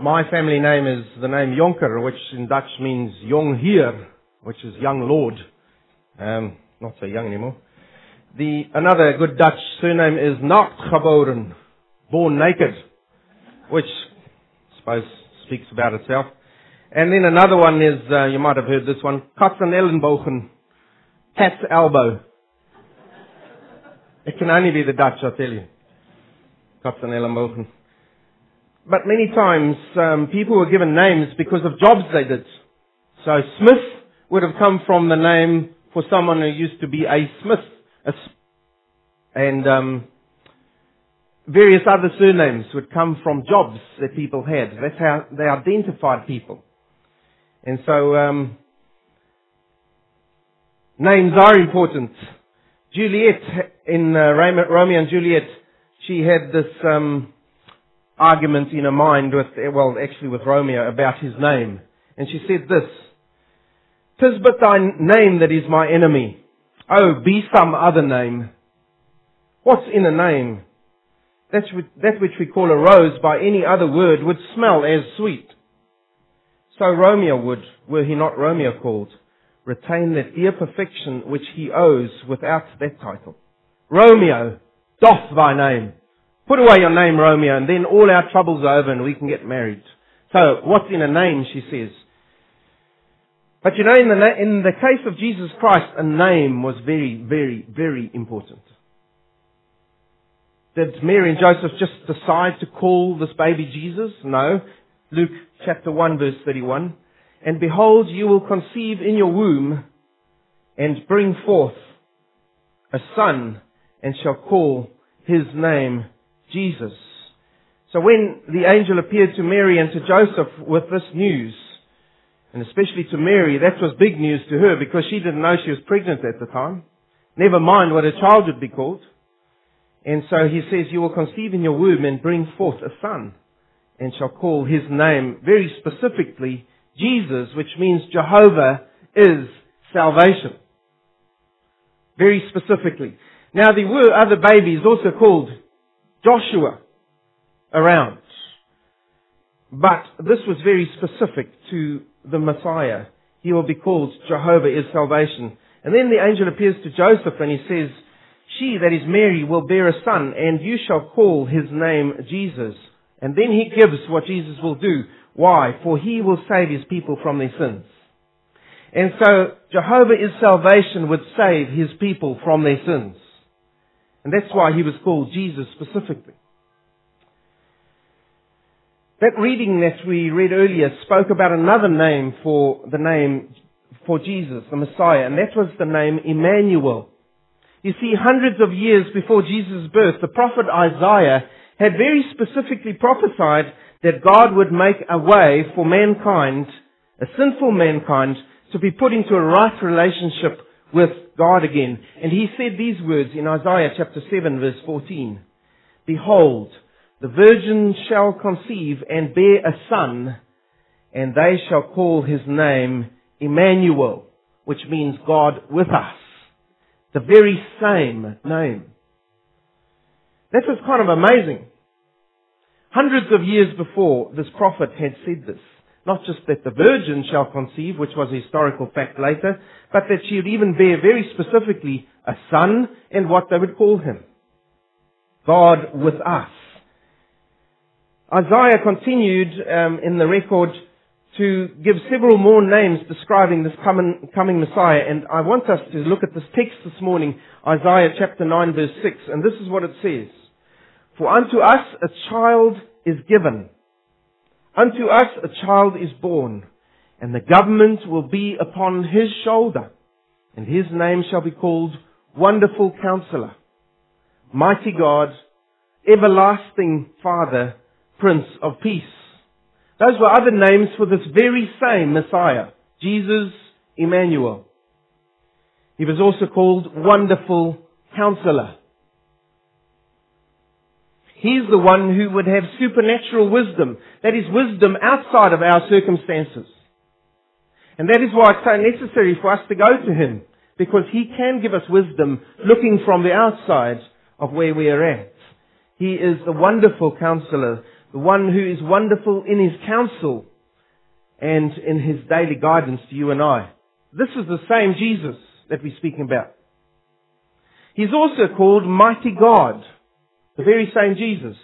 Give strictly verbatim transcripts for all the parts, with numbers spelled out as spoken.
My family name is the name Jonker, which in Dutch means jong heer, which is young lord. Um, not so young anymore. The another good Dutch surname is Nachtgeboren, born naked, which I suppose speaks about itself. And then another one is, uh, you might have heard this one, Katzenellenbogen, cat's elbow. It can only be the Dutch, I tell you. Katzenellenbogen. But many times, um, people were given names because of jobs they did. So Smith would have come from the name for someone who used to be a Smith. A sp- and um, various other surnames would come from jobs that people had. That's how they identified people. And so, um, names are important. Juliet, in uh, Romeo and Juliet, she had this um, argument in her mind with, well, actually with Romeo about his name. And she said this, "'Tis but thy name that is my enemy. Oh, be some other name. What's in a name? That's that which we call a rose by any other word would smell as sweet. So Romeo would, were he not Romeo called, retain that dear perfection which he owes without that title. Romeo, doff thy name. Put away your name, Romeo, and then all our troubles are over and we can get married. So, what's in a name," she says. But you know, in the, na- in the case of Jesus Christ, a name was very, very, very important. Did Mary and Joseph just decide to call this baby Jesus? No. Luke chapter one verse thirty-one. "And behold, you will conceive in your womb and bring forth a son and shall call his name Jesus." So when the angel appeared to Mary and to Joseph with this news, and especially to Mary, that was big news to her because she didn't know she was pregnant at the time. Never mind what her child would be called. And so he says, "You will conceive in your womb and bring forth a son and shall call his name," very specifically, Jesus, which means Jehovah is salvation. Very specifically. Now there were other babies also called Joshua around. But this was very specific to the Messiah. He will be called Jehovah is salvation. And then the angel appears to Joseph and he says, "She, that is Mary, will bear a son, and you shall call his name Jesus." And then he gives what Jesus will do. Why? "For he will save his people from their sins." And so, Jehovah is salvation would save his people from their sins. And that's why he was called Jesus specifically. That reading that we read earlier spoke about another name for the name for Jesus, the Messiah, and that was the name Emmanuel. You see, hundreds of years before Jesus' birth, the prophet Isaiah had very specifically prophesied that God would make a way for mankind, a sinful mankind, to be put into a right relationship with God again. And he said these words in Isaiah chapter seven verse fourteen. "Behold, the virgin shall conceive and bear a son, and they shall call his name Emmanuel," which means God with us. The very same name. That was kind of amazing. Hundreds of years before, this prophet had said this. Not just that the virgin shall conceive, which was a historical fact later, but that she would even bear very specifically a son and what they would call him. God with us. Isaiah continued um, in the record to give several more names describing this coming, coming Messiah. And I want us to look at this text this morning, Isaiah chapter nine verse six. And this is what it says. "For unto us a child is given. Unto us a child is born. And the government will be upon his shoulder. And his name shall be called Wonderful Counselor, Mighty God, Everlasting Father, Prince of Peace." Those were other names for this very same Messiah, Jesus Emmanuel. He was also called Wonderful Counselor. He's the one who would have supernatural wisdom, that is wisdom outside of our circumstances. And that is why it's so necessary for us to go to him, because he can give us wisdom looking from the outside of where we are at. He is the Wonderful Counselor, the one who is wonderful in his counsel and in his daily guidance to you and I. This is the same Jesus that we're speaking about. He's also called Mighty God, the very same Jesus.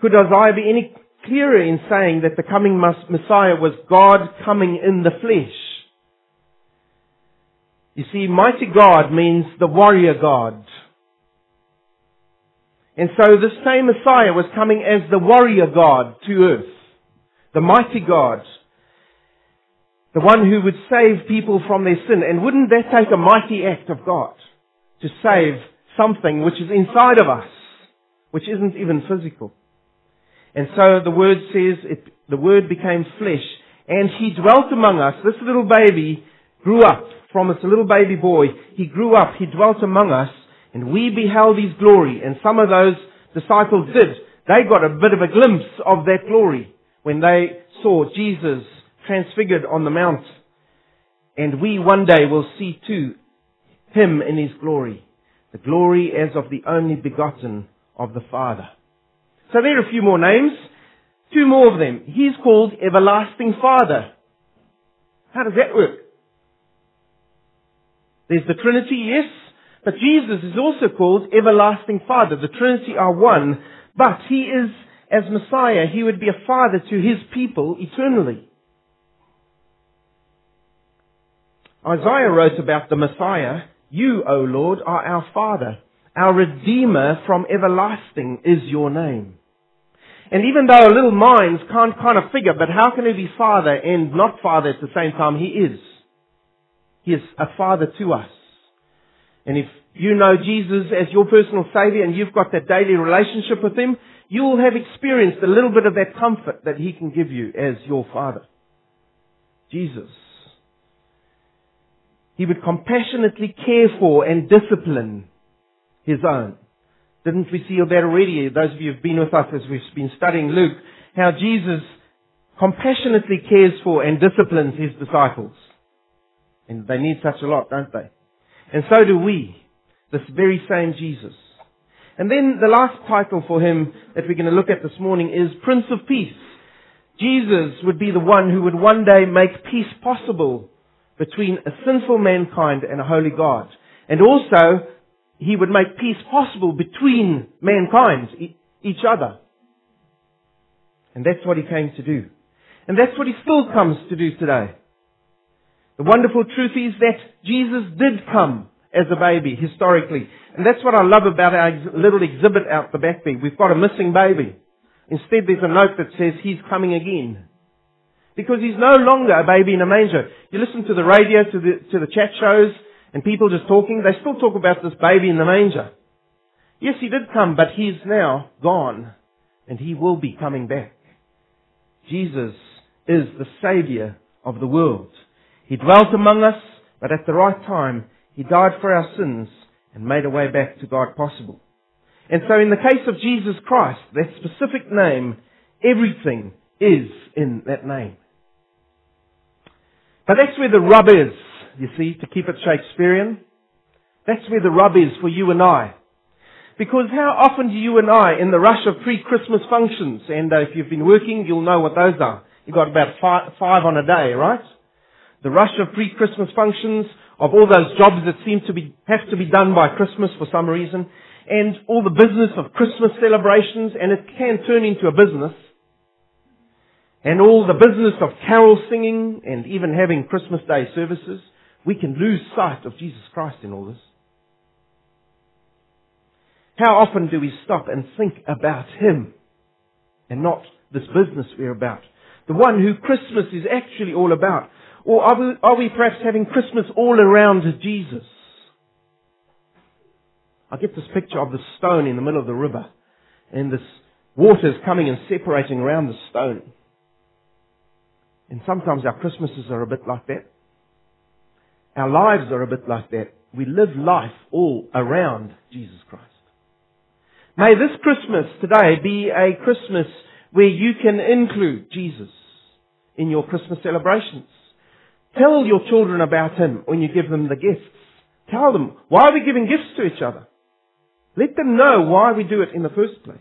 Could Isaiah be any clearer in saying that the coming Messiah was God coming in the flesh? You see, Mighty God means the warrior God. And so this same Messiah was coming as the warrior God to earth, the Mighty God, the one who would save people from their sin. And wouldn't that take a mighty act of God to save something which is inside of us, which isn't even physical? And so the word says, it, the word became flesh, and he dwelt among us. This little baby grew up from us, a little baby boy. He grew up, he dwelt among us, and we beheld his glory. And some of those disciples did. They got a bit of a glimpse of that glory when they saw Jesus transfigured on the mount. And we one day will see too him in his glory, the glory as of the only begotten of the Father. So there are a few more names, two more of them. He's called Everlasting Father. How does that work? There's the Trinity, yes, but Jesus is also called Everlasting Father. The Trinity are one, but he is, as Messiah, he would be a father to his people eternally. Isaiah wrote about the Messiah, "You, O Lord, are our Father. Our Redeemer from everlasting is your name." And even though our little minds can't kind of figure, but how can he be Father and not Father at the same time? He is. He is a Father to us. And if you know Jesus as your personal Savior and you've got that daily relationship with him, you will have experienced a little bit of that comfort that he can give you as your Father. Jesus. He would compassionately care for and discipline his own. Didn't we see that already? Those of you who've been with us as we've been studying Luke, how Jesus compassionately cares for and disciplines his disciples. And they need such a lot, don't they? And so do we, this very same Jesus. And then the last title for him that we're going to look at this morning is Prince of Peace. Jesus would be the one who would one day make peace possible between a sinful mankind and a holy God. And also, he would make peace possible between mankind, e- each other. And that's what he came to do. And that's what he still comes to do today. The wonderful truth is that Jesus did come as a baby, historically. And that's what I love about our ex- little exhibit out the back there. We've got a missing baby. Instead, there's a note that says, "He's coming again." Because he's no longer a baby in a manger. You listen to the radio, to the to the chat shows, and people just talking. They still talk about this baby in the manger. Yes, he did come, but he's now gone, and he will be coming back. Jesus is the Savior of the world. He dwelt among us, but at the right time, he died for our sins and made a way back to God possible. And so in the case of Jesus Christ, that specific name, everything is in that name. But that's where the rub is, you see, to keep it Shakespearean. That's where the rub is for you and I. Because how often do you and I, in the rush of pre-Christmas functions, and if you've been working, you'll know what those are. You've got about five, five on a day, right? The rush of pre-Christmas functions, of all those jobs that seem to be, have to be done by Christmas for some reason, and all the business of Christmas celebrations, and it can turn into a business. And all the business of carol singing and even having Christmas Day services, we can lose sight of Jesus Christ in all this. How often do we stop and think about him and not this business we're about? The one who Christmas is actually all about. Or are we, are we perhaps having Christmas all around Jesus? I get this picture of the stone in the middle of the river, and this water is coming and separating around the stone. And sometimes our Christmases are a bit like that. Our lives are a bit like that. We live life all around Jesus Christ. May this Christmas today be a Christmas where you can include Jesus in your Christmas celebrations. Tell your children about him when you give them the gifts. Tell them, why are we giving gifts to each other? Let them know why we do it in the first place.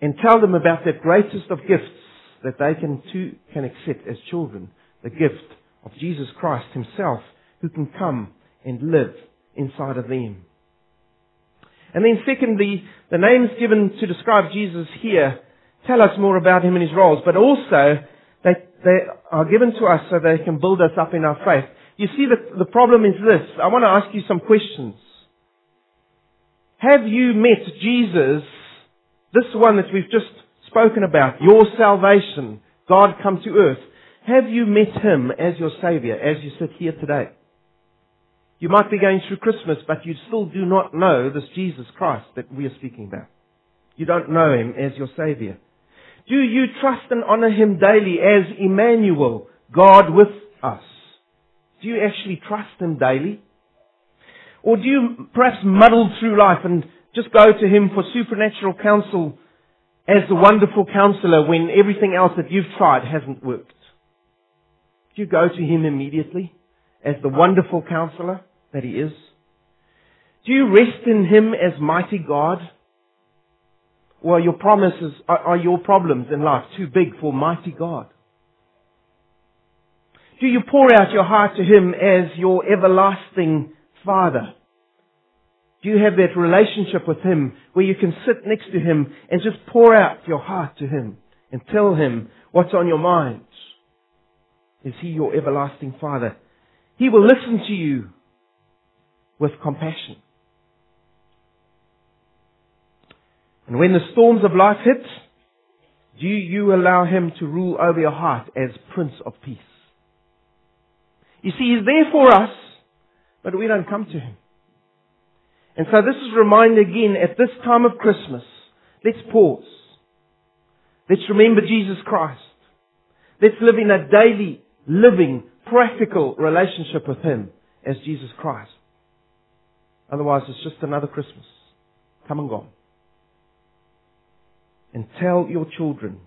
and tell them about that greatest of gifts that they can too can accept as children, the gift of Jesus Christ himself, who can come and live inside of them. And then secondly, the names given to describe Jesus here tell us more about him and his roles, but also they, they are given to us so they can build us up in our faith. You see, the, the problem is this. I want to ask you some questions. Have you met Jesus, this one that we've just spoken about, your salvation, God come to earth? Have you met him as your Savior as you sit here today? You might be going through Christmas, but you still do not know this Jesus Christ that we are speaking about. You don't know him as your Savior. Do you trust and honor him daily as Emmanuel, God with us? Do you actually trust him daily? Or do you perhaps muddle through life and just go to him for supernatural counsel as the wonderful counselor when everything else that you've tried hasn't worked? Do you go to him immediately as the wonderful counselor that he is? Do you rest in him as mighty God? Or your promises, are your problems in life too big for mighty God? Do you pour out your heart to him as your everlasting Father? Do you have that relationship with him where you can sit next to him and just pour out your heart to him and tell him what's on your mind? Is he your everlasting Father? He will listen to you with compassion. And when the storms of life hit, do you allow him to rule over your heart as Prince of Peace? You see, he's there for us, but we don't come to him. And so this is a reminder again, at this time of Christmas, let's pause. Let's remember Jesus Christ. Let's live in a daily, living, practical relationship with him as Jesus Christ. Otherwise, it's just another Christmas. Come and gone. And tell your children,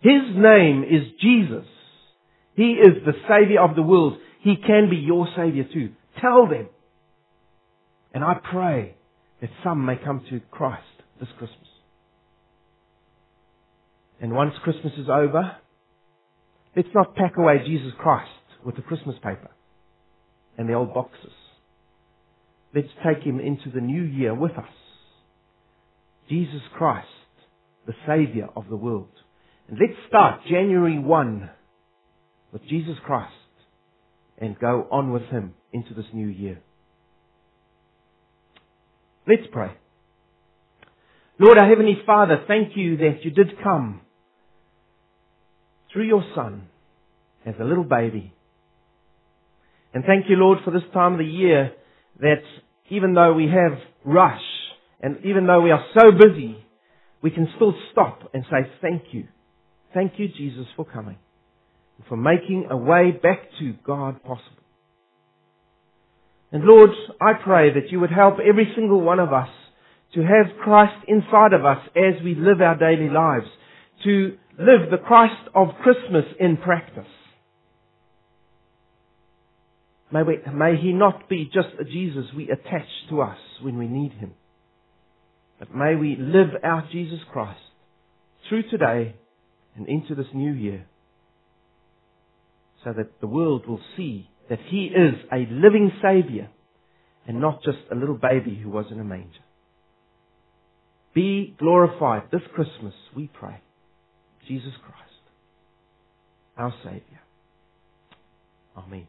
his name is Jesus. He is the Savior of the world. He can be your Savior too. Tell them. And I pray that some may come to Christ this Christmas. And once Christmas is over, let's not pack away Jesus Christ with the Christmas paper and the old boxes. Let's take him into the new year with us. Jesus Christ, the Savior of the world. And let's start January first with Jesus Christ and go on with him into this new year. Let's pray. Lord, our Heavenly Father, thank you that you did come through your Son as a little baby. And thank you, Lord, for this time of the year that even though we have rush and even though we are so busy, we can still stop and say thank you. Thank you, Jesus, for coming and for making a way back to God possible. And Lord, I pray that you would help every single one of us to have Christ inside of us as we live our daily lives, to live the Christ of Christmas in practice. May we, may he not be just a Jesus we attach to us when we need him, but may we live out Jesus Christ through today and into this new year, so that the world will see that he is a living Savior and not just a little baby who was in a manger. Be glorified this Christmas, we pray. Jesus Christ, our Savior. Amen.